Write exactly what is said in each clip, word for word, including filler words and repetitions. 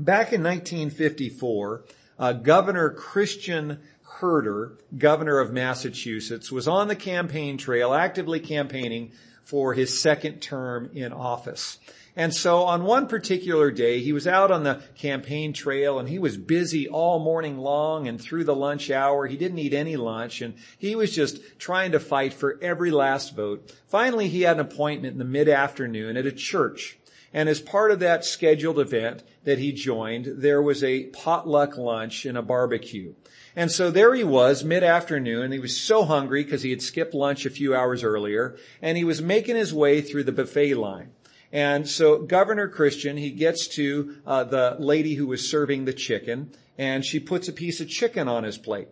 Back in nineteen fifty-four, uh, Governor Christian Herter, governor of Massachusetts, was on the campaign trail actively campaigning for his second term in office. And so on one particular day, he was out on the campaign trail and he was busy all morning long and through the lunch hour. He didn't eat any lunch and he was just trying to fight for every last vote. Finally, he had an appointment in the mid-afternoon at a church. And as part of that scheduled event that he joined, there was a potluck lunch and a barbecue. And so there he was mid-afternoon, and he was so hungry because he had skipped lunch a few hours earlier, and he was making his way through the buffet line. And so Governor Christian, he gets to uh, the lady who was serving the chicken, and she puts a piece of chicken on his plate.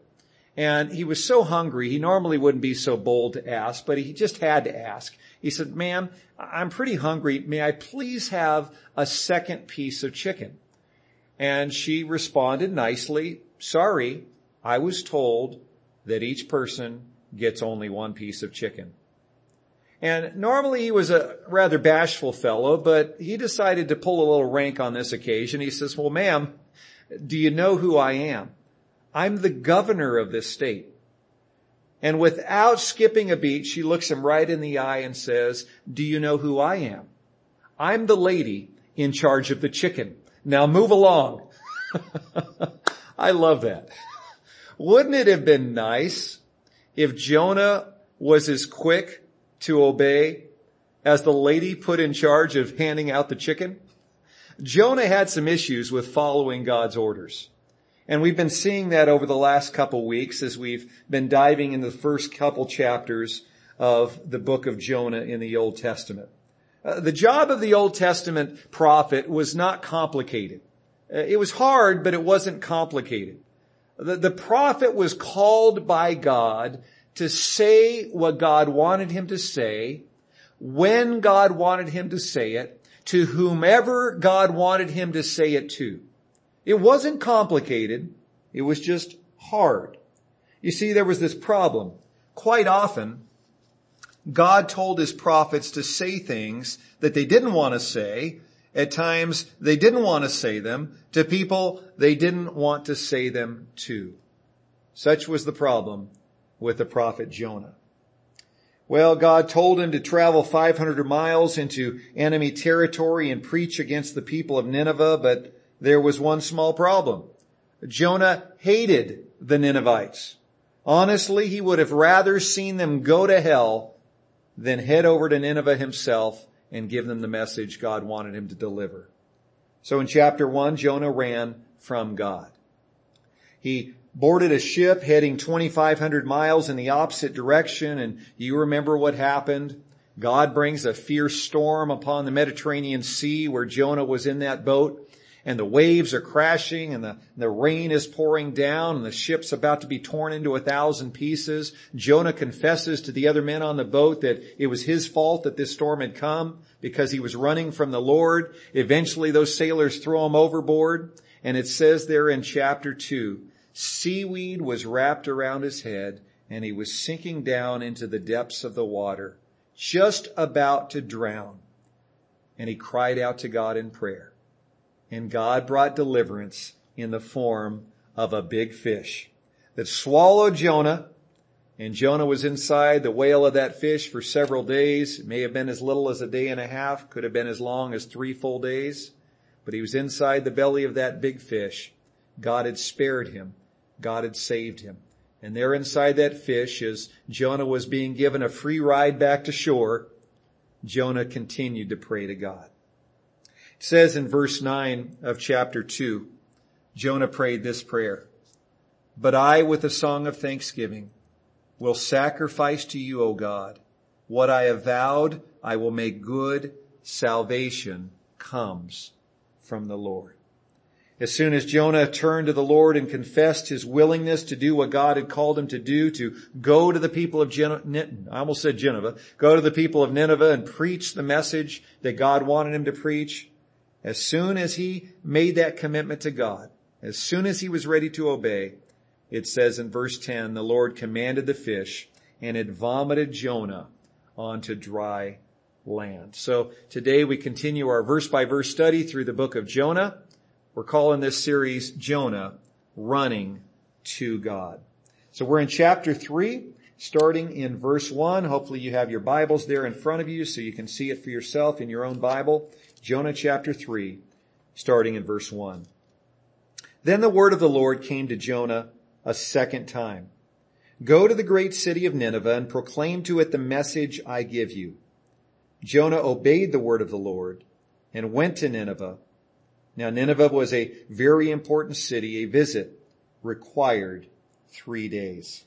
And he was so hungry, he normally wouldn't be so bold to ask, but he just had to ask. He said, "Ma'am, I'm pretty hungry. May I please have a second piece of chicken?" And she responded nicely, "Sorry, I was told that each person gets only one piece of chicken." And normally he was a rather bashful fellow, but he decided to pull a little rank on this occasion. He says, "Well, ma'am, do you know who I am? I'm the governor of this state." And without skipping a beat, she looks him right in the eye and says, "Do you know who I am? I'm the lady in charge of the chicken. Now move along." I love that. Wouldn't it have been nice if Jonah was as quick to obey as the lady put in charge of handing out the chicken? Jonah had some issues with following God's orders. And we've been seeing that over the last couple weeks as we've been diving into the first couple chapters of the book of Jonah in the Old Testament. Uh, the job of the Old Testament prophet was not complicated. Uh, it was hard, but it wasn't complicated. The, the prophet was called by God to say what God wanted him to say, when God wanted him to say it, to whomever God wanted him to say it to. It wasn't complicated. It was just hard. You see, there was this problem. Quite often, God told his prophets to say things that they didn't want to say. At times, they didn't want to say them to people they didn't want to say them to. Such was the problem with the prophet Jonah. Well, God told him to travel five hundred miles into enemy territory and preach against the people of Nineveh, but there was one small problem. Jonah hated the Ninevites. Honestly, he would have rather seen them go to hell than head over to Nineveh himself and give them the message God wanted him to deliver. So in chapter one, Jonah ran from God. He boarded a ship heading twenty-five hundred miles in the opposite direction, and you remember what happened. God brings a fierce storm upon the Mediterranean Sea where Jonah was in that boat. And the waves are crashing and the, the rain is pouring down and the ship's about to be torn into a thousand pieces. Jonah confesses to the other men on the boat that it was his fault that this storm had come because he was running from the Lord. Eventually those sailors throw him overboard. And it says there in chapter two, seaweed was wrapped around his head and he was sinking down into the depths of the water, just about to drown. And he cried out to God in prayer. And God brought deliverance in the form of a big fish that swallowed Jonah. And Jonah was inside the whale of that fish for several days. It may have been as little as a day and a half. Could have been as long as three full days. But he was inside the belly of that big fish. God had spared him. God had saved him. And there inside that fish, as Jonah was being given a free ride back to shore, Jonah continued to pray to God. It says in verse nine of chapter two, Jonah prayed this prayer, "But I, with a song of thanksgiving, will sacrifice to you, O God. What I have vowed, I will make good. Salvation comes from the Lord." As soon as Jonah turned to the Lord and confessed his willingness to do what God had called him to do, to go to the people of Nineveh, I almost said Nineveh, go to the people of Nineveh and preach the message that God wanted him to preach, as soon as he made that commitment to God, as soon as he was ready to obey, it says in verse ten, the Lord commanded the fish and it vomited Jonah onto dry land. So today we continue our verse by verse study through the book of Jonah. We're calling this series Jonah, Running to God. So we're in chapter three, starting in verse one. Hopefully you have your Bibles there in front of you so you can see it for yourself in your own Bible. Jonah chapter three, starting in verse one. Then the word of the Lord came to Jonah a second time. Go to the great city of Nineveh and proclaim to it the message I give you. Jonah obeyed the word of the Lord and went to Nineveh. Now Nineveh was a very important city. A visit required three days.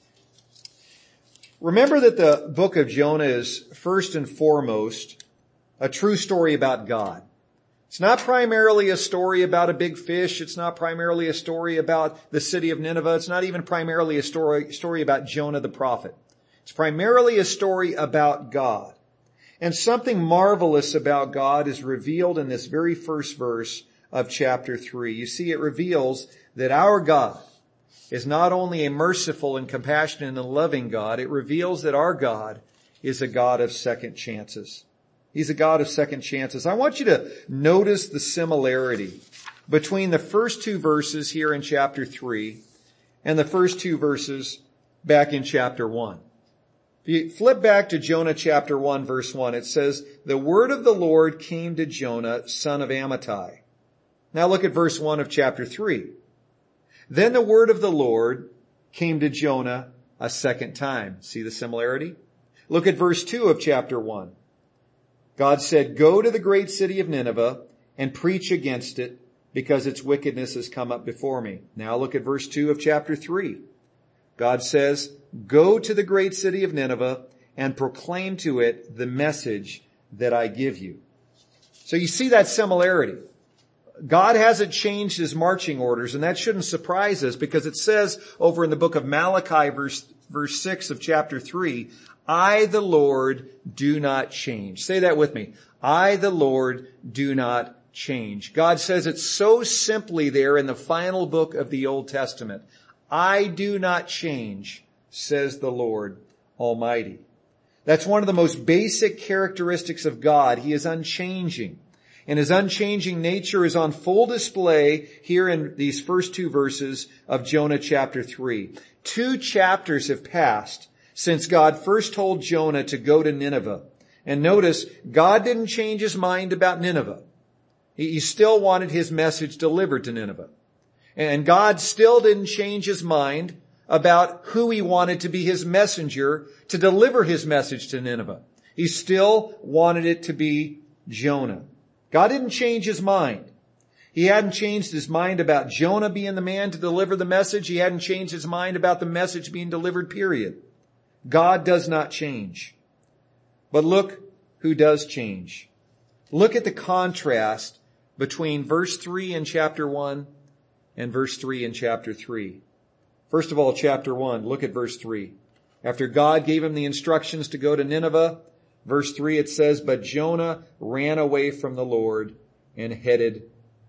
Remember that the book of Jonah is first and foremost a true story about God. It's not primarily a story about a big fish. It's not primarily a story about the city of Nineveh. It's not even primarily a story, story about Jonah the prophet. It's primarily a story about God. And something marvelous about God is revealed in this very first verse of chapter three. You see, it reveals that our God is not only a merciful and compassionate and loving God, it reveals that our God is a God of second chances. He's a God of second chances. I want you to notice the similarity between the first two verses here in chapter three and the first two verses back in chapter one. If you flip back to Jonah chapter one, verse one, it says, the word of the Lord came to Jonah, son of Amittai. Now look at verse one of chapter three. Then the word of the Lord came to Jonah a second time. See the similarity? Look at verse two of chapter one. God said, go to the great city of Nineveh and preach against it, because its wickedness has come up before me. Now look at verse two of chapter three. God says, go to the great city of Nineveh and proclaim to it the message that I give you. So you see that similarity. God hasn't changed his marching orders, and that shouldn't surprise us, because it says over in the book of Malachi, verse, verse six of chapter three, I, the Lord, do not change. Say that with me. I, the Lord, do not change. God says it so simply there in the final book of the Old Testament. I do not change, says the Lord Almighty. That's one of the most basic characteristics of God. He is unchanging. And his unchanging nature is on full display here in these first two verses of Jonah chapter three. Two chapters have passed since God first told Jonah to go to Nineveh. And notice, God didn't change his mind about Nineveh. He still wanted his message delivered to Nineveh. And God still didn't change his mind about who he wanted to be his messenger to deliver his message to Nineveh. He still wanted it to be Jonah. God didn't change his mind. He hadn't changed his mind about Jonah being the man to deliver the message. He hadn't changed his mind about the message being delivered, period. God does not change. But look who does change. Look at the contrast between verse three in chapter one and verse three in chapter three. First of all, chapter one, look at verse three. After God gave him the instructions to go to Nineveh, verse three, it says, but Jonah ran away from the Lord and headed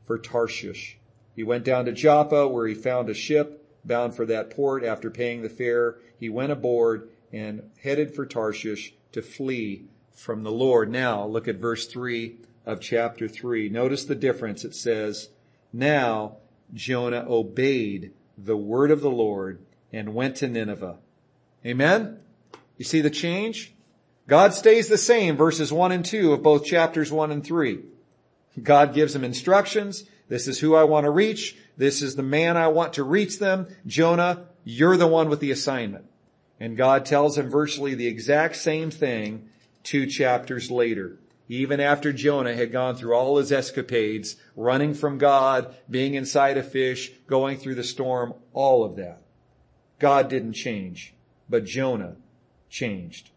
for Tarshish. He went down to Joppa, where he found a ship bound for that port. After paying the fare, he went aboard and headed for Tarshish to flee from the Lord. Now, look at verse three of chapter three. Notice the difference. It says, now Jonah obeyed the word of the Lord and went to Nineveh. Amen? You see the change? God stays the same, verses one and two of both chapters one and three. God gives them instructions. This is who I want to reach. This is the man I want to reach them. Jonah, you're the one with the assignment. And God tells him virtually the exact same thing two chapters later. Even after Jonah had gone through all his escapades, running from God, being inside a fish, going through the storm, all of that. God didn't change, but Jonah changed.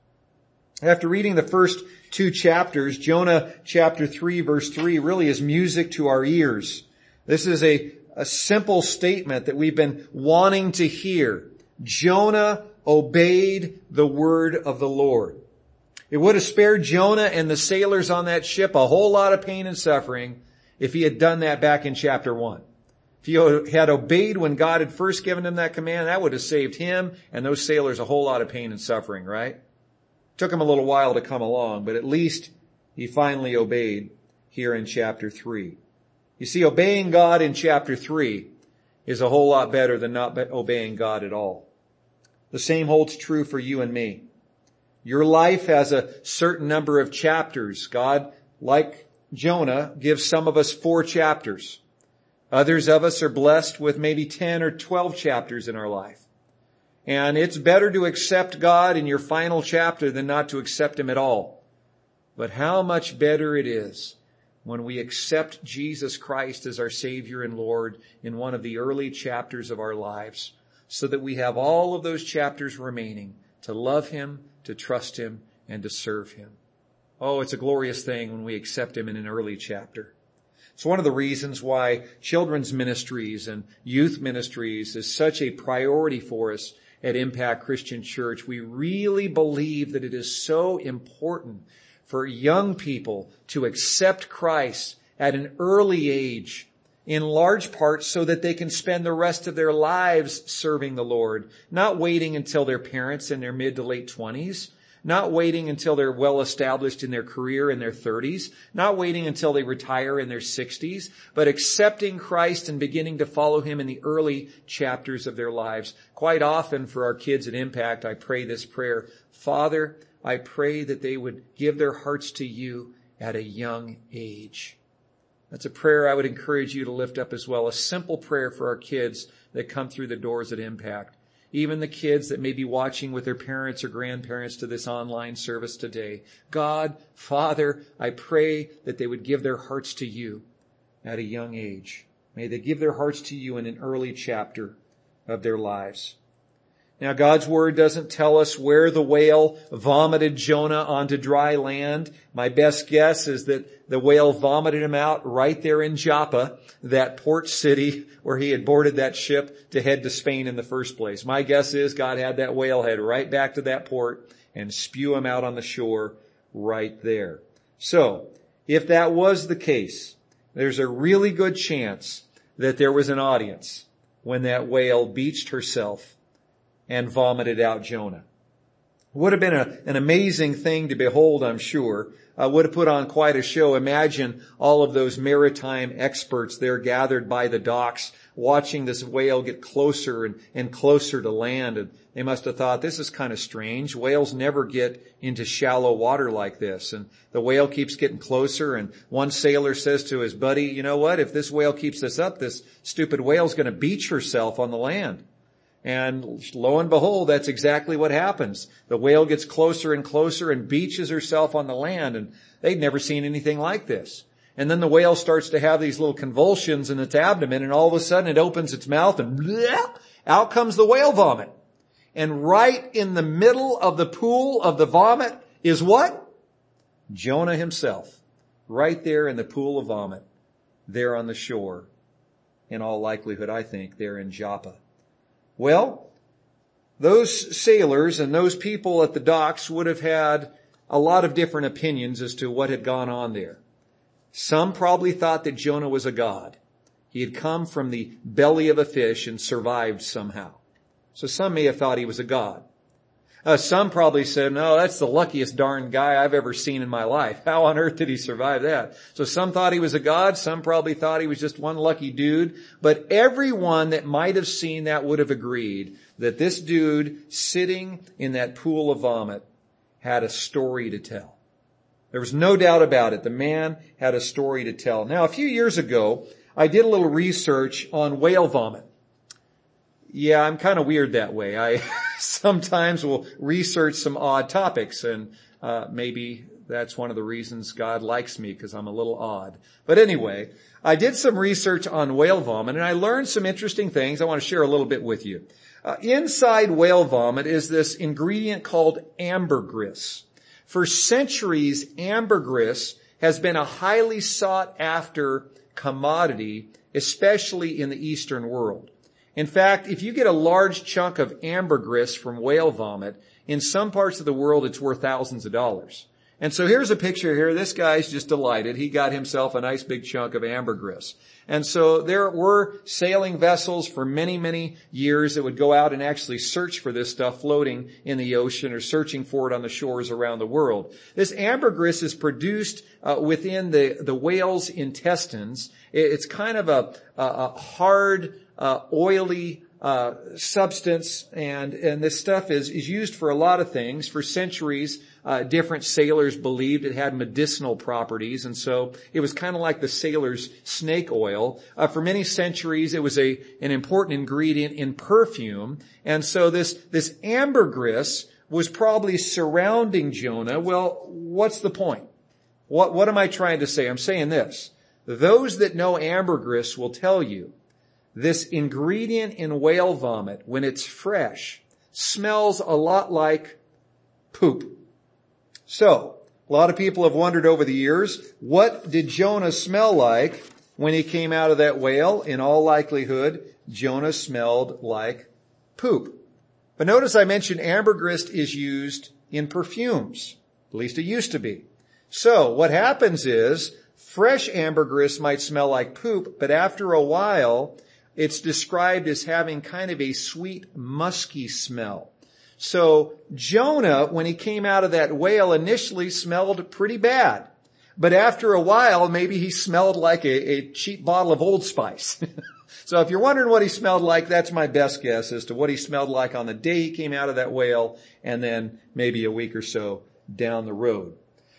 After reading the first two chapters, Jonah chapter three, verse three really is music to our ears. This is a, a simple statement that we've been wanting to hear. Jonah obeyed the word of the Lord. It would have spared Jonah and the sailors on that ship a whole lot of pain and suffering if he had done that back in chapter one. If he had obeyed when God had first given him that command, that would have saved him and those sailors a whole lot of pain and suffering, right? Took him a little while to come along, but at least he finally obeyed here in chapter three. You see, obeying God in chapter three is a whole lot better than not obeying God at all. The same holds true for you and me. Your life has a certain number of chapters. God, like Jonah, gives some of us four chapters. Others of us are blessed with maybe ten or twelve chapters in our life. And it's better to accept God in your final chapter than not to accept Him at all. But how much better it is when we accept Jesus Christ as our Savior and Lord in one of the early chapters of our lives, so that we have all of those chapters remaining to love Him, to trust Him, and to serve Him. Oh, it's a glorious thing when we accept Him in an early chapter. It's one of the reasons why children's ministries and youth ministries is such a priority for us at Impact Christian Church. We really believe that it is so important for young people to accept Christ at an early age, in large part so that they can spend the rest of their lives serving the Lord, not waiting until their parents in their mid to late twenties, not waiting until they're well established in their career in their thirties, not waiting until they retire in their sixties, but accepting Christ and beginning to follow Him in the early chapters of their lives. Quite often for our kids at Impact, I pray this prayer: Father, I pray that they would give their hearts to You at a young age. That's a prayer I would encourage you to lift up as well, a simple prayer for our kids that come through the doors at Impact. Even the kids that may be watching with their parents or grandparents to this online service today. God, Father, I pray that they would give their hearts to You at a young age. May they give their hearts to You in an early chapter of their lives. Now, God's Word doesn't tell us where the whale vomited Jonah onto dry land. My best guess is that the whale vomited him out right there in Joppa, that port city where he had boarded that ship to head to Spain in the first place. My guess is God had that whale head right back to that port and spew him out on the shore right there. So, if that was the case, there's a really good chance that there was an audience when that whale beached herself and vomited out Jonah. Would have been a, an amazing thing to behold, I'm sure. Uh, would have put on quite a show. Imagine all of those maritime experts there gathered by the docks, watching this whale get closer and, and closer to land. And they must have thought, this is kind of strange. Whales never get into shallow water like this. And the whale keeps getting closer. And one sailor says to his buddy, you know what? If this whale keeps this up, this stupid whale's going to beach herself on the land. And lo and behold, that's exactly what happens. The whale gets closer and closer and beaches herself on the land. And they'd never seen anything like this. And then the whale starts to have these little convulsions in its abdomen. And all of a sudden it opens its mouth and blah, out comes the whale vomit. And right in the middle of the pool of the vomit is what? Jonah himself. Right there in the pool of vomit. There on the shore. In all likelihood, I think, there in Joppa. Well, those sailors and those people at the docks would have had a lot of different opinions as to what had gone on there. Some probably thought that Jonah was a god. He had come from the belly of a fish and survived somehow. So some may have thought he was a god. Uh, some probably said, no, that's the luckiest darn guy I've ever seen in my life. How on earth did he survive that? So some thought he was a god. Some probably thought he was just one lucky dude. But everyone that might have seen that would have agreed that this dude sitting in that pool of vomit had a story to tell. There was no doubt about it. The man had a story to tell. Now, a few years ago, I did a little research on whale vomit. Yeah, I'm kind of weird that way. I sometimes will research some odd topics, and uh maybe that's one of the reasons God likes me, because I'm a little odd. But anyway, I did some research on whale vomit, and I learned some interesting things I want to share a little bit with you. Uh, inside whale vomit is this ingredient called ambergris. For centuries, ambergris has been a highly sought-after commodity, especially in the Eastern world. In fact, if you get a large chunk of ambergris from whale vomit, in some parts of the world it's worth thousands of dollars. And so here's a picture here. This guy's just delighted. He got himself a nice big chunk of ambergris. And so there were sailing vessels for many, many years that would go out and actually search for this stuff floating in the ocean or searching for it on the shores around the world. This ambergris is produced uh, within the, the whale's intestines. It's kind of a, a hard, uh, oily uh, substance, and, and this stuff is, is used for a lot of things. For centuries, Uh, different sailors believed it had medicinal properties, and so it was kind of like the sailor's snake oil. Uh, for many centuries, it was a an important ingredient in perfume, and so this this ambergris was probably surrounding Jonah. Well, what's the point? What what am I trying to say? I'm saying this: those that know ambergris will tell you this ingredient in whale vomit, when it's fresh, smells a lot like poop. So, a lot of people have wondered over the years, what did Jonah smell like when he came out of that whale? In all likelihood, Jonah smelled like poop. But notice I mentioned ambergris is used in perfumes. At least it used to be. So, what happens is, fresh ambergris might smell like poop, but after a while, it's described as having kind of a sweet, musky smell. So Jonah, when he came out of that whale, initially smelled pretty bad. But after a while, maybe he smelled like a, a cheap bottle of Old Spice. So if you're wondering what he smelled like, that's my best guess as to what he smelled like on the day he came out of that whale and then maybe a week or so down the road.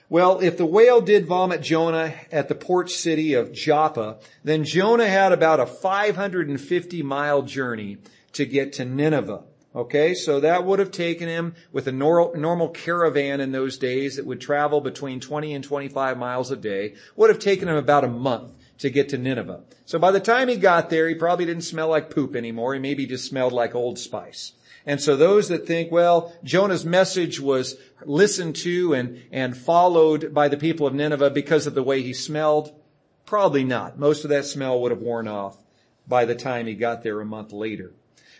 Well, if the whale did vomit Jonah at the port city of Joppa, then Jonah had about a five hundred fifty mile journey to get to Nineveh. Okay, so that would have taken him with a nor- normal caravan in those days that would travel between twenty and twenty-five miles a day. Would have taken him about a month to get to Nineveh. So by the time he got there, he probably didn't smell like poop anymore. He maybe just smelled like Old Spice. And so those that think, well, Jonah's message was listened to and, and followed by the people of Nineveh because of the way he smelled, probably not. Most of that smell would have worn off by the time he got there a month later.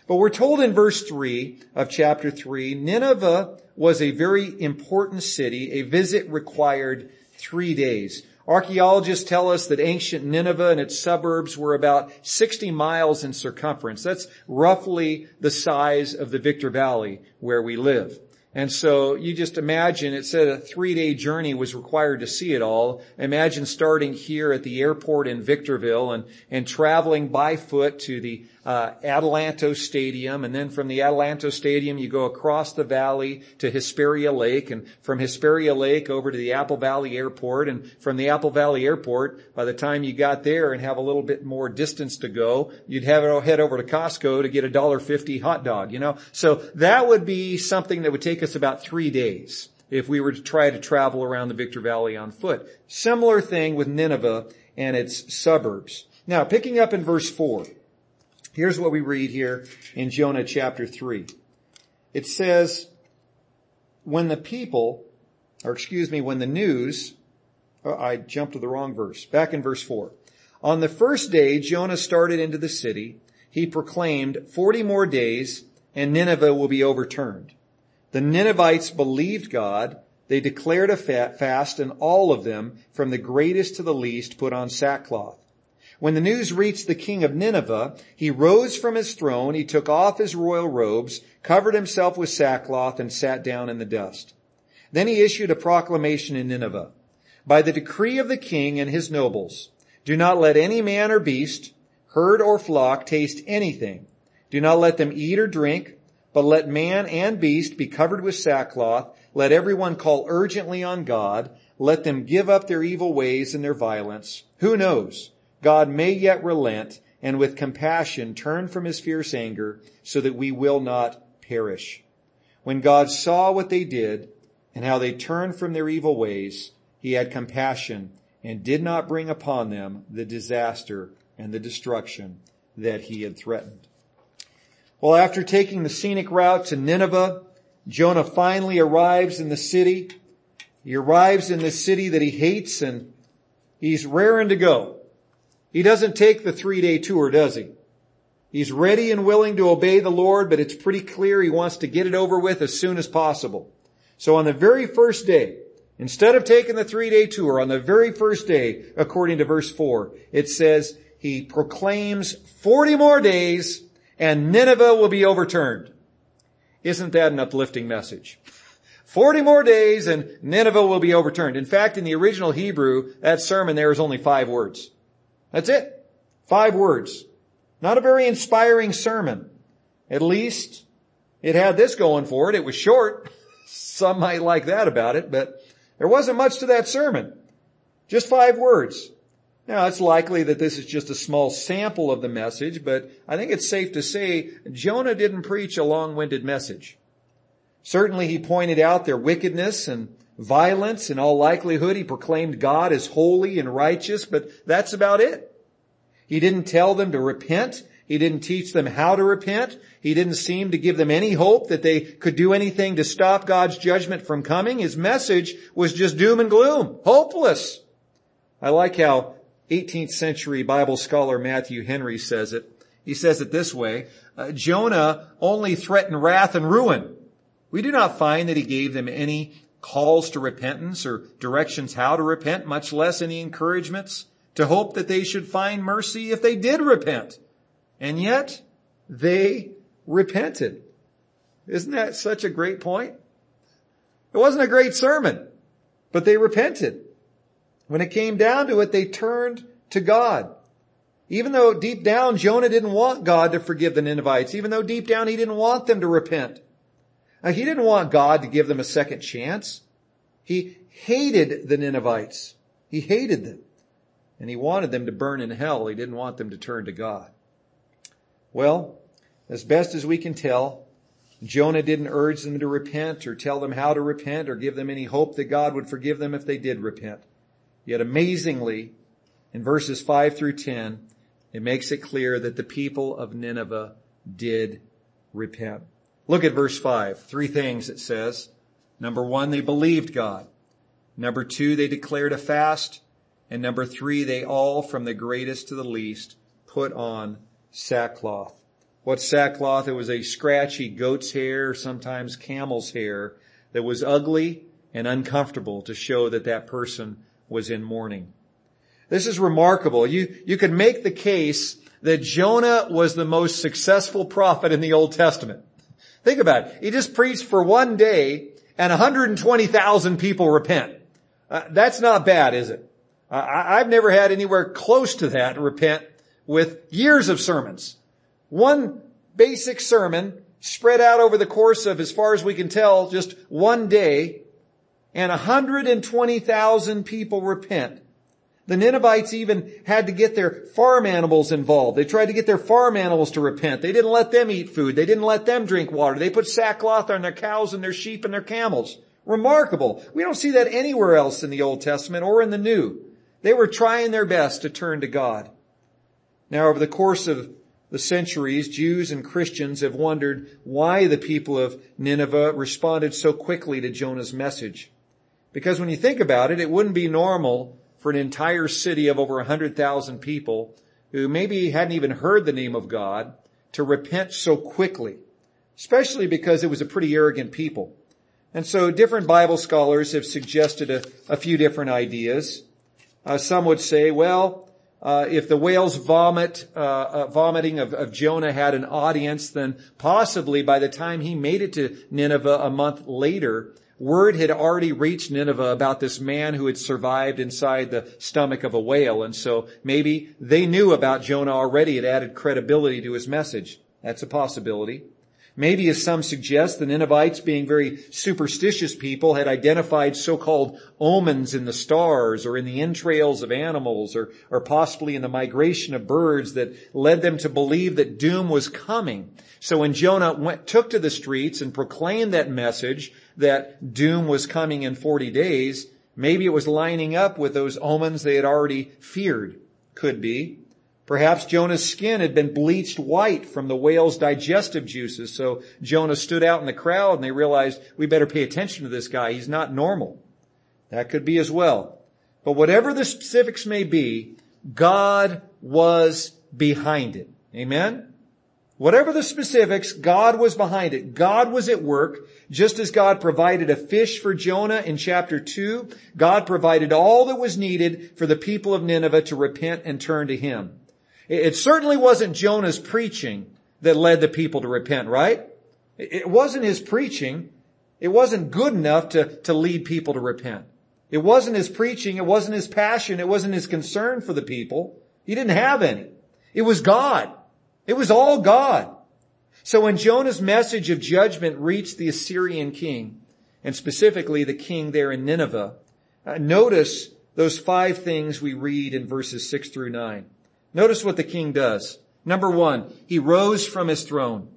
But we're told in verse three of chapter three, Nineveh was a very important city. A visit required three days. Archaeologists tell us that ancient Nineveh and its suburbs were about sixty miles in circumference. That's roughly the size of the Victor Valley where we live. And so you just imagine, it said a three-day journey was required to see it all. Imagine starting here at the airport in Victorville and, and traveling by foot to the uh, Atalanto Stadium. And then from the Atalanto Stadium, you go across the valley to Hesperia Lake. And from Hesperia Lake over to the Apple Valley Airport. And from the Apple Valley Airport, by the time you got there and have a little bit more distance to go, you'd have it head over to Costco to get a one dollar fifty hot dog, you know. So that would be something that would take us about three days if we were to try to travel around the Victor Valley on foot. Similar thing with Nineveh and its suburbs. Now, picking up in verse four, here's what we read here in Jonah chapter three. It says, when the people, or excuse me, when the news, oh, I jumped to the wrong verse, back in verse four. On the first day, Jonah started into the city. He proclaimed, forty more days and Nineveh will be overturned. The Ninevites believed God. They declared a fast, and all of them, from the greatest to the least, put on sackcloth. When the news reached the king of Nineveh, he rose from his throne, he took off his royal robes, covered himself with sackcloth, and sat down in the dust. Then he issued a proclamation in Nineveh. By the decree of the king and his nobles, do not let any man or beast, herd or flock, taste anything. Do not let them eat or drink. But let man and beast be covered with sackcloth. Let everyone call urgently on God. Let them give up their evil ways and their violence. Who knows? God may yet relent and with compassion turn from his fierce anger so that we will not perish. When God saw what they did and how they turned from their evil ways, he had compassion and did not bring upon them the disaster and the destruction that he had threatened. Well, after taking the scenic route to Nineveh, Jonah finally arrives in the city. He arrives in this city that he hates, and he's raring to go. He doesn't take the three-day tour, does he? He's ready and willing to obey the Lord, but it's pretty clear he wants to get it over with as soon as possible. So on the very first day, Instead of taking the three-day tour on the very first day, according to verse four, it says he proclaims forty more days and Nineveh will be overturned. Isn't that an uplifting message? forty more days and Nineveh will be overturned. In fact, in the original Hebrew, that sermon there is only five words. That's it. Five words. Not a very inspiring sermon. At least it had this going for it. It was short. Some might like that about it, but there wasn't much to that sermon. Just five words. Now, it's likely that this is just a small sample of the message, but I think it's safe to say Jonah didn't preach a long-winded message. Certainly, he pointed out their wickedness and violence. In all likelihood, he proclaimed God as holy and righteous, but that's about it. He didn't tell them to repent. He didn't teach them how to repent. He didn't seem to give them any hope that they could do anything to stop God's judgment from coming. His message was just doom and gloom, hopeless. I like how eighteenth century Bible scholar Matthew Henry says it. He says it this way, Jonah only threatened wrath and ruin. We do not find that he gave them any calls to repentance or directions how to repent, much less any encouragements to hope that they should find mercy if they did repent. And yet, they repented. Isn't that such a great point? It wasn't a great sermon, but they repented. When it came down to it, they turned to God. Even though deep down, Jonah didn't want God to forgive the Ninevites, even though deep down, he didn't want them to repent. Now, he didn't want God to give them a second chance. He hated the Ninevites. He hated them. And he wanted them to burn in hell. He didn't want them to turn to God. Well, as best as we can tell, Jonah didn't urge them to repent or tell them how to repent or give them any hope that God would forgive them if they did repent. Yet amazingly, in verses five through ten, it makes it clear that the people of Nineveh did repent. Look at verse five. Three things it says. Number one, they believed God. Number two, they declared a fast. And number three, they all, from the greatest to the least, put on sackcloth. What's sackcloth? It was a scratchy goat's hair, sometimes camel's hair, that was ugly and uncomfortable to show that that person was in mourning. This is remarkable. You, you could make the case that Jonah was the most successful prophet in the Old Testament. Think about it. He just preached for one day and one hundred twenty thousand people repent. Uh, that's not bad, is it? Uh, I, I've never had anywhere close to that repent with years of sermons. One basic sermon spread out over the course of, as far as we can tell, just one day, and one hundred twenty thousand people repent. The Ninevites even had to get their farm animals involved. They tried to get their farm animals to repent. They didn't let them eat food. They didn't let them drink water. They put sackcloth on their cows and their sheep and their camels. Remarkable. We don't see that anywhere else in the Old Testament or in the New. They were trying their best to turn to God. Now, over the course of the centuries, Jews and Christians have wondered why the people of Nineveh responded so quickly to Jonah's message. Because when you think about it, it wouldn't be normal for an entire city of over one hundred thousand people who maybe hadn't even heard the name of God to repent so quickly, especially because it was a pretty arrogant people. And so different Bible scholars have suggested a, a few different ideas. Uh, some would say, well, Uh, if the whale's vomit, uh, uh, vomiting of, of Jonah had an audience, then possibly by the time he made it to Nineveh a month later, word had already reached Nineveh about this man who had survived inside the stomach of a whale. And so maybe they knew about Jonah already. It added credibility to his message. That's a possibility. Maybe, as some suggest, the Ninevites, being very superstitious people, had identified so-called omens in the stars or in the entrails of animals or, or possibly in the migration of birds that led them to believe that doom was coming. So when Jonah went, took to the streets and proclaimed that message that doom was coming in forty days, maybe it was lining up with those omens they had already feared. Could be. Perhaps Jonah's skin had been bleached white from the whale's digestive juices, so Jonah stood out in the crowd and they realized, we better pay attention to this guy. He's not normal. That could be as well. But whatever the specifics may be, God was behind it. Amen? Whatever the specifics, God was behind it. God was at work. Just as God provided a fish for Jonah in chapter two, God provided all that was needed for the people of Nineveh to repent and turn to Him. It certainly wasn't Jonah's preaching that led the people to repent, right? It wasn't his preaching. It wasn't good enough to, to lead people to repent. It wasn't his preaching. It wasn't his passion. It wasn't his concern for the people. He didn't have any. It was God. It was all God. So when Jonah's message of judgment reached the Assyrian king, and specifically the king there in Nineveh, uh, notice those five things we read in verses six through nine. Notice what the king does. Number one, he rose from his throne.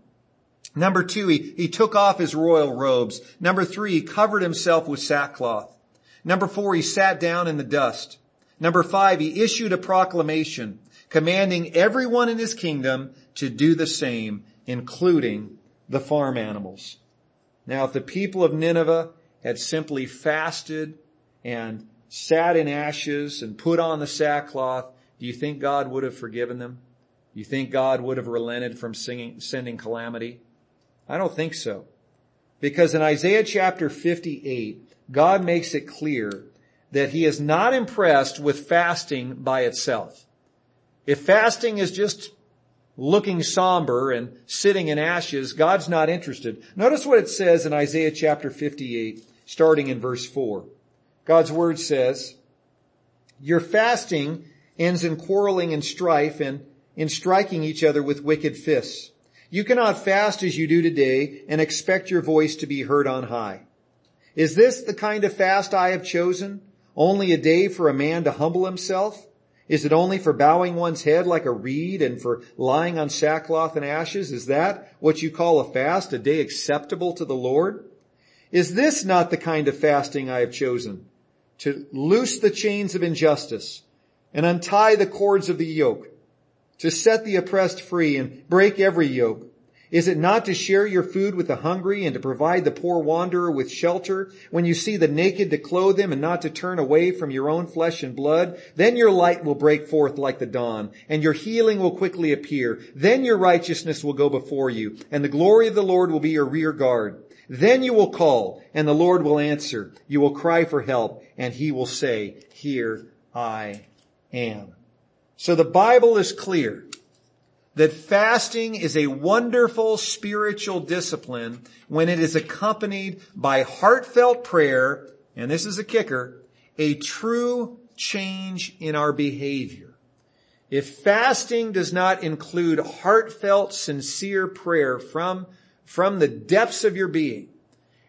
Number two, he, he took off his royal robes. Number three, he covered himself with sackcloth. Number four, he sat down in the dust. Number five, he issued a proclamation, commanding everyone in his kingdom to do the same, including the farm animals. Now, if the people of Nineveh had simply fasted and sat in ashes and put on the sackcloth, do you think God would have forgiven them? Do you think God would have relented from singing, sending calamity? I don't think so. Because in Isaiah chapter fifty-eight, God makes it clear that He is not impressed with fasting by itself. If fasting is just looking somber and sitting in ashes, God's not interested. Notice what it says in Isaiah chapter fifty-eight, starting in verse four. God's word says, "Your fasting ends in quarreling and strife and in striking each other with wicked fists. You cannot fast as you do today and expect your voice to be heard on high. Is this the kind of fast I have chosen? Only a day for a man to humble himself? Is it only for bowing one's head like a reed and for lying on sackcloth and ashes? Is that what you call a fast, a day acceptable to the Lord? Is this not the kind of fasting I have chosen? To loose the chains of injustice and untie the cords of the yoke, to set the oppressed free and break every yoke? Is it not to share your food with the hungry and to provide the poor wanderer with shelter? When you see the naked, to clothe them and not to turn away from your own flesh and blood? Then your light will break forth like the dawn, and your healing will quickly appear. Then your righteousness will go before you, and the glory of the Lord will be your rear guard. Then you will call, and the Lord will answer. You will cry for help, and He will say, 'Here I am.'" So the Bible is clear that fasting is a wonderful spiritual discipline when it is accompanied by heartfelt prayer, and this is a kicker, a true change in our behavior. If fasting does not include heartfelt, sincere prayer from, from the depths of your being,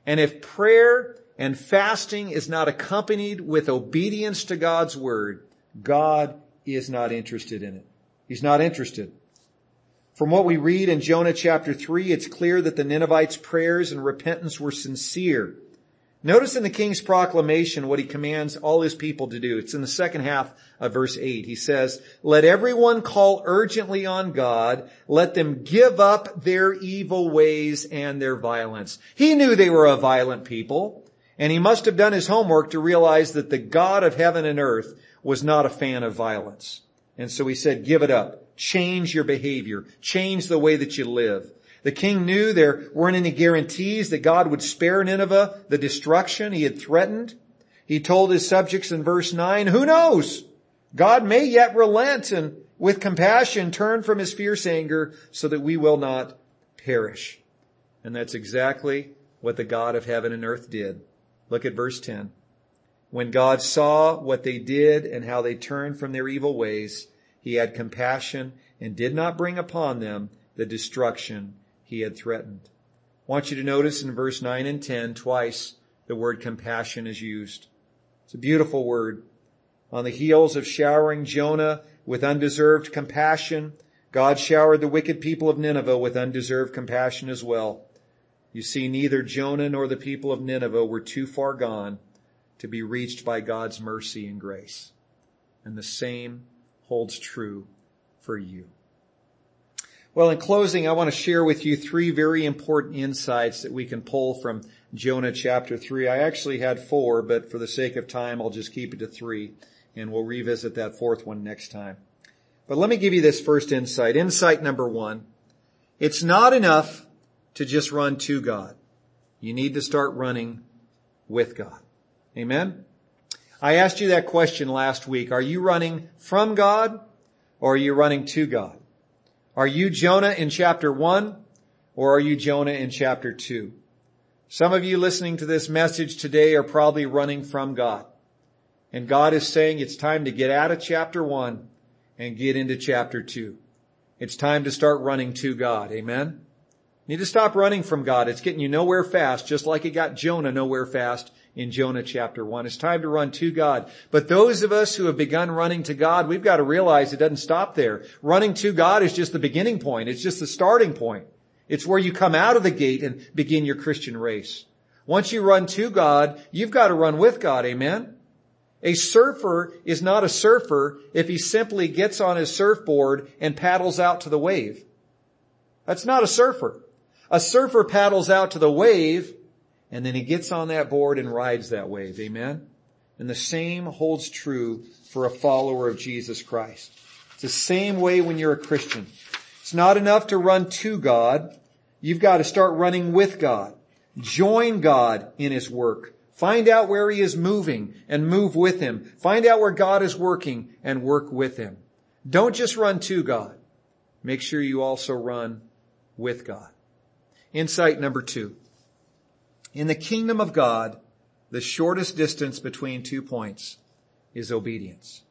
and if prayer and fasting is not accompanied with obedience to God's word, God is not interested in it. He's not interested. From what we read in Jonah chapter three, it's clear that the Ninevites' prayers and repentance were sincere. Notice in the king's proclamation what he commands all his people to do. It's in the second half of verse eight. He says, "Let everyone call urgently on God. Let them give up their evil ways and their violence." He knew they were a violent people, and he must have done his homework to realize that the God of heaven and earth was not a fan of violence. And so he said, "Give it up. Change your behavior. Change the way that you live." The king knew there weren't any guarantees that God would spare Nineveh the destruction He had threatened. He told his subjects in verse nine, "Who knows? God may yet relent and with compassion turn from His fierce anger so that we will not perish." And that's exactly what the God of heaven and earth did. Look at verse ten. "When God saw what they did and how they turned from their evil ways, He had compassion and did not bring upon them the destruction He had threatened." I want you to notice in verse nine and ten, twice the word compassion is used. It's a beautiful word. On the heels of showering Jonah with undeserved compassion, God showered the wicked people of Nineveh with undeserved compassion as well. You see, neither Jonah nor the people of Nineveh were too far gone to be reached by God's mercy and grace. And the same holds true for you. Well, in closing, I want to share with you three very important insights that we can pull from Jonah chapter three. I actually had four, but for the sake of time, I'll just keep it to three, and we'll revisit that fourth one next time. But let me give you this first insight. Insight number one, It's not enough to just run to God. You need to start running with God. Amen? I asked you that question last week. Are you running from God or are you running to God? Are you Jonah in chapter one or are you Jonah in chapter two? Some of you listening to this message today are probably running from God. And God is saying it's time to get out of chapter one and get into chapter two. It's time to start running to God. Amen? You need to stop running from God. It's getting you nowhere fast, just like it got Jonah nowhere fast in Jonah chapter one. It's time to run to God. But those of us who have begun running to God, we've got to realize it doesn't stop there. Running to God is just the beginning point. It's just the starting point. It's where you come out of the gate and begin your Christian race. Once you run to God, you've got to run with God. Amen? A surfer is not a surfer if he simply gets on his surfboard and paddles out to the wave. That's not a surfer. A surfer paddles out to the wave and then he gets on that board and rides that wave. Amen? And the same holds true for a follower of Jesus Christ. It's the same way when you're a Christian. It's not enough to run to God. You've got to start running with God. Join God in His work. Find out where He is moving and move with Him. Find out where God is working and work with Him. Don't just run to God. Make sure you also run with God. Insight number two. In the kingdom of God, the shortest distance between two points is obedience.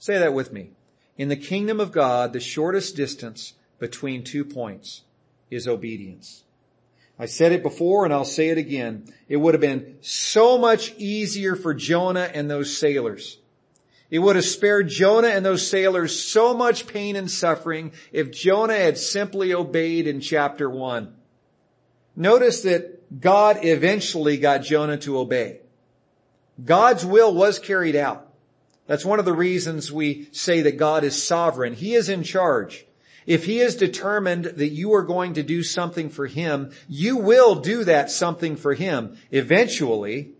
Say that with me. In the kingdom of God, the shortest distance between two points is obedience. I said it before and I'll say it again. It would have been so much easier for Jonah and those sailors. It would have spared Jonah and those sailors so much pain and suffering if Jonah had simply obeyed in chapter one. Notice that God eventually got Jonah to obey. God's will was carried out. That's one of the reasons we say that God is sovereign. He is in charge. If He is determined that you are going to do something for Him, you will do that something for Him. Eventually,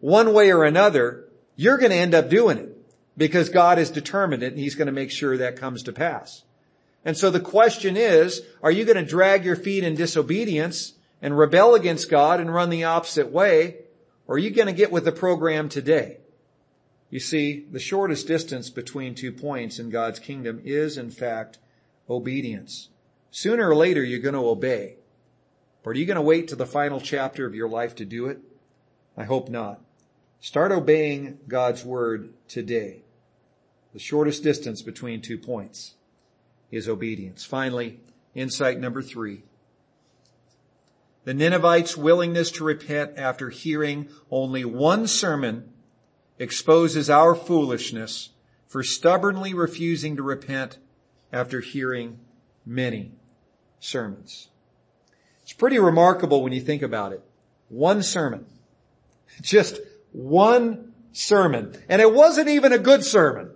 one way or another, you're going to end up doing it because God has determined it and He's going to make sure that comes to pass. And so the question is, are you going to drag your feet in disobedience and rebel against God and run the opposite way? Or are you going to get with the program today? You see, the shortest distance between two points in God's kingdom is, in fact, obedience. Sooner or later, you're going to obey. But are you going to wait till the final chapter of your life to do it? I hope not. Start obeying God's word today. The shortest distance between two points is obedience. Finally, insight number three. The Ninevites' willingness to repent after hearing only one sermon exposes our foolishness for stubbornly refusing to repent after hearing many sermons. It's pretty remarkable when you think about it. One sermon. Just one sermon. And it wasn't even a good sermon.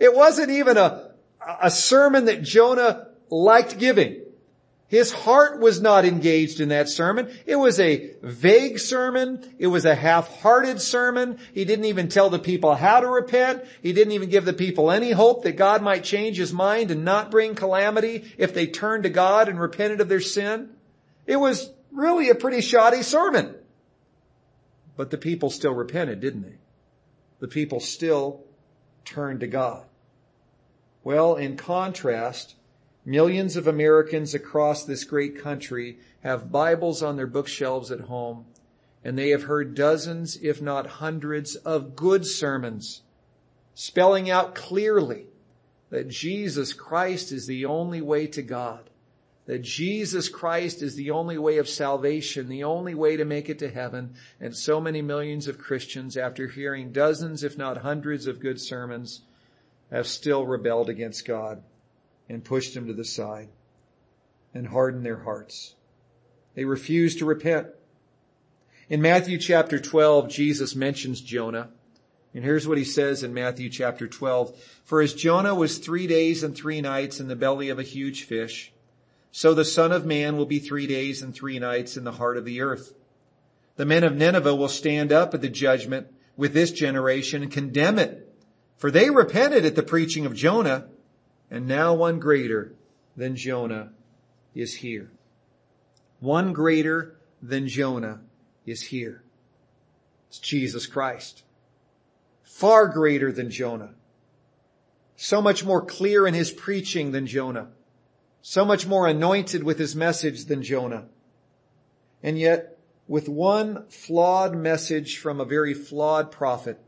It wasn't even a, a sermon that Jonah liked giving. His heart was not engaged in that sermon. It was a vague sermon. It was a half-hearted sermon. He didn't even tell the people how to repent. He didn't even give the people any hope that God might change His mind and not bring calamity if they turned to God and repented of their sin. It was really a pretty shoddy sermon. But the people still repented, didn't they? The people still turned to God. Well, in contrast, millions of Americans across this great country have Bibles on their bookshelves at home, and they have heard dozens, if not hundreds, of good sermons spelling out clearly that Jesus Christ is the only way to God, that Jesus Christ is the only way of salvation, the only way to make it to heaven. And so many millions of Christians, after hearing dozens, if not hundreds, of good sermons, have still rebelled against God and pushed Him to the side and hardened their hearts. They refused to repent. In Matthew chapter twelve, Jesus mentions Jonah. And here's what He says in Matthew chapter twelve. For as Jonah was three days and three nights in the belly of a huge fish, so the Son of Man will be three days and three nights in the heart of the earth. The men of Nineveh will stand up at the judgment with this generation and condemn it. For they repented at the preaching of Jonah, and now one greater than Jonah is here. One greater than Jonah is here. It's Jesus Christ. Far greater than Jonah. So much more clear in his preaching than Jonah. So much more anointed with his message than Jonah. And yet, with one flawed message from a very flawed prophet,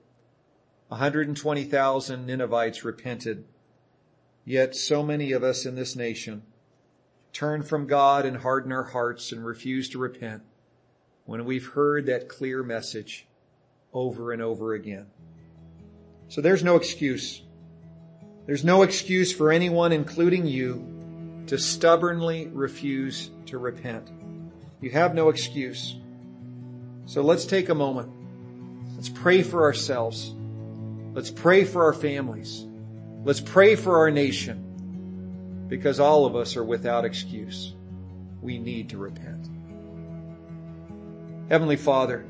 one hundred twenty thousand Ninevites repented. Yet so many of us in this nation turn from God and harden our hearts and refuse to repent when we've heard that clear message over and over again. So there's no excuse. There's no excuse for anyone, including you, to stubbornly refuse to repent. You have no excuse. So let's take a moment. Let's pray for ourselves. Let's pray for our families. Let's pray for our nation, because all of us are without excuse. We need to repent. Heavenly Father,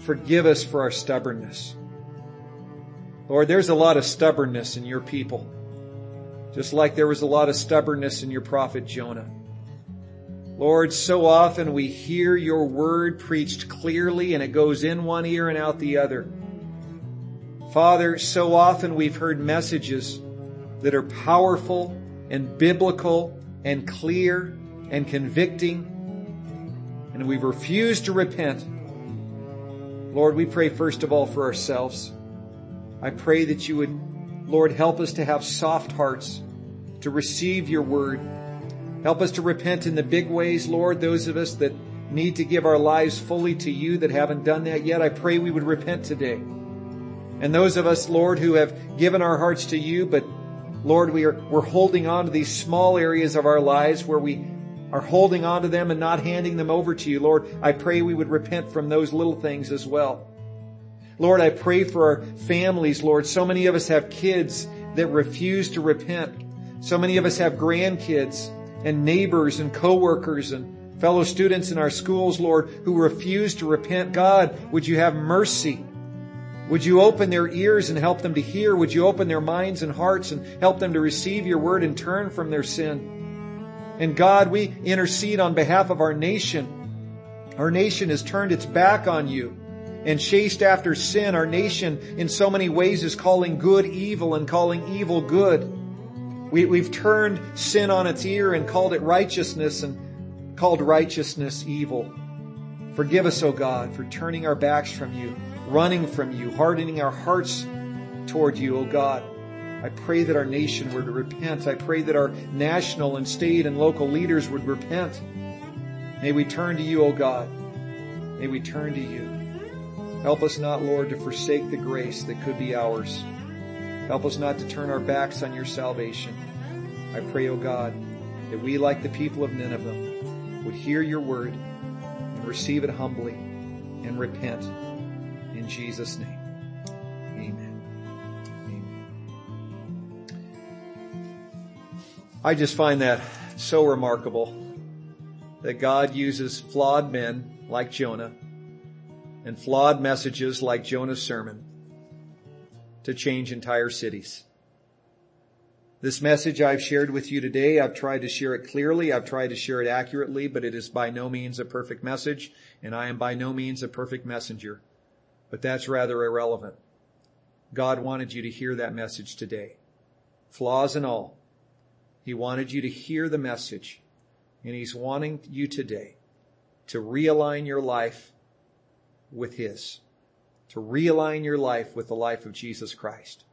forgive us for our stubbornness. Lord, there's a lot of stubbornness in your people, just like there was a lot of stubbornness in your prophet Jonah. Lord, so often we hear your word preached clearly and it goes in one ear and out the other. Father, so often we've heard messages that are powerful and biblical and clear and convicting, and we've refused to repent. Lord, we pray first of all for ourselves. I pray that you would, Lord, help us to have soft hearts, to receive your word. Help us to repent in the big ways, Lord. Those of us that need to give our lives fully to you that haven't done that yet, I pray we would repent today. And those of us, Lord, who have given our hearts to you, but, Lord, we are, we're holding on to these small areas of our lives where we are holding on to them and not handing them over to you, Lord, I pray we would repent from those little things as well. Lord, I pray for our families, Lord. So many of us have kids that refuse to repent. So many of us have grandkids and neighbors and coworkers and fellow students in our schools, Lord, who refuse to repent. God, would you have mercy? Would you open their ears and help them to hear? Would you open their minds and hearts and help them to receive your word and turn from their sin? And God, we intercede on behalf of our nation. Our nation has turned its back on you and chased after sin. Our nation in so many ways is calling good evil and calling evil good. We, we've turned sin on its ear and called it righteousness and called righteousness evil. Forgive us, O God, for turning our backs from you, running from you, hardening our hearts toward you, O God. I pray that our nation were to repent. I pray that our national and state and local leaders would repent. May we turn to you, O God. May we turn to you. Help us not, Lord, to forsake the grace that could be ours. Help us not to turn our backs on your salvation. I pray, O God, that we, like the people of Nineveh, would hear your word and receive it humbly and repent. In Jesus' name, amen. Amen. I just find that so remarkable that God uses flawed men like Jonah and flawed messages like Jonah's sermon to change entire cities. This message I've shared with you today, I've tried to share it clearly, I've tried to share it accurately, but it is by no means a perfect message, and I am by no means a perfect messenger. But that's rather irrelevant. God wanted you to hear that message today, flaws and all. He wanted you to hear the message, and he's wanting you today to realign your life with his, to realign your life with the life of Jesus Christ,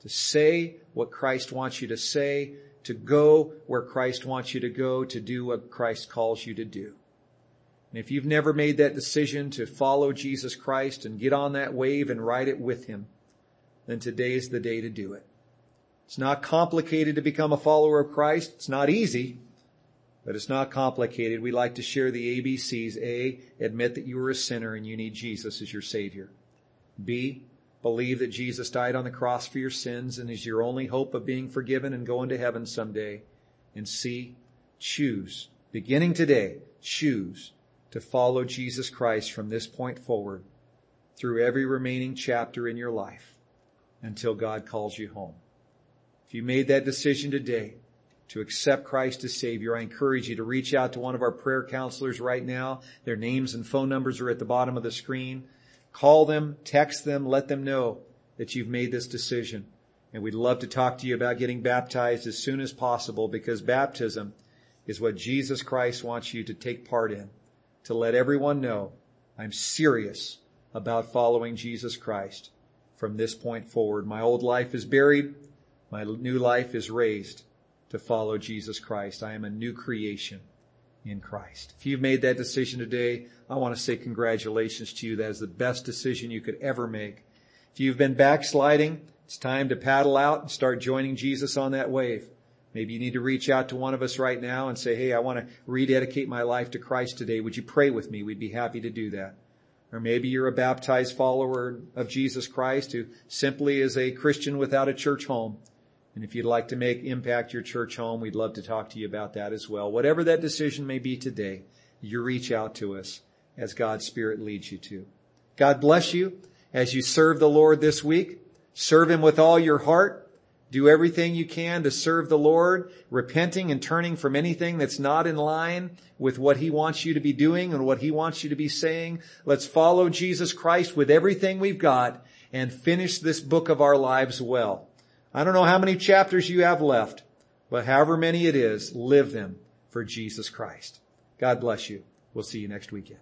to say what Christ wants you to say, to go where Christ wants you to go, to do what Christ calls you to do. And if you've never made that decision to follow Jesus Christ and get on that wave and ride it with him, then today is the day to do it. It's not complicated to become a follower of Christ. It's not easy, but it's not complicated. We like to share the A B Cs. A, admit that you are a sinner and you need Jesus as your Savior. B, believe that Jesus died on the cross for your sins and is your only hope of being forgiven and going to heaven someday. And C, choose, beginning today, choose to follow Jesus Christ from this point forward through every remaining chapter in your life until God calls you home. If you made that decision today, to accept Christ as Savior, I encourage you to reach out to one of our prayer counselors right now. Their names and phone numbers are at the bottom of the screen. Call them, text them, let them know that you've made this decision. And we'd love to talk to you about getting baptized as soon as possible, because baptism is what Jesus Christ wants you to take part in, to let everyone know, I'm serious about following Jesus Christ from this point forward. My old life is buried. My new life is raised to follow Jesus Christ. I am a new creation in Christ. If you've made that decision today, I want to say congratulations to you. That is the best decision you could ever make. If you've been backsliding, it's time to paddle out and start joining Jesus on that wave. Maybe you need to reach out to one of us right now and say, hey, I want to rededicate my life to Christ today. Would you pray with me? We'd be happy to do that. Or maybe you're a baptized follower of Jesus Christ who simply is a Christian without a church home. And if you'd like to make Impact your church home, we'd love to talk to you about that as well. Whatever that decision may be today, you reach out to us as God's Spirit leads you to. God bless you as you serve the Lord this week. Serve Him with all your heart. Do everything you can to serve the Lord, repenting and turning from anything that's not in line with what He wants you to be doing and what He wants you to be saying. Let's follow Jesus Christ with everything we've got and finish this book of our lives well. I don't know how many chapters you have left, but however many it is, live them for Jesus Christ. God bless you. We'll see you next weekend.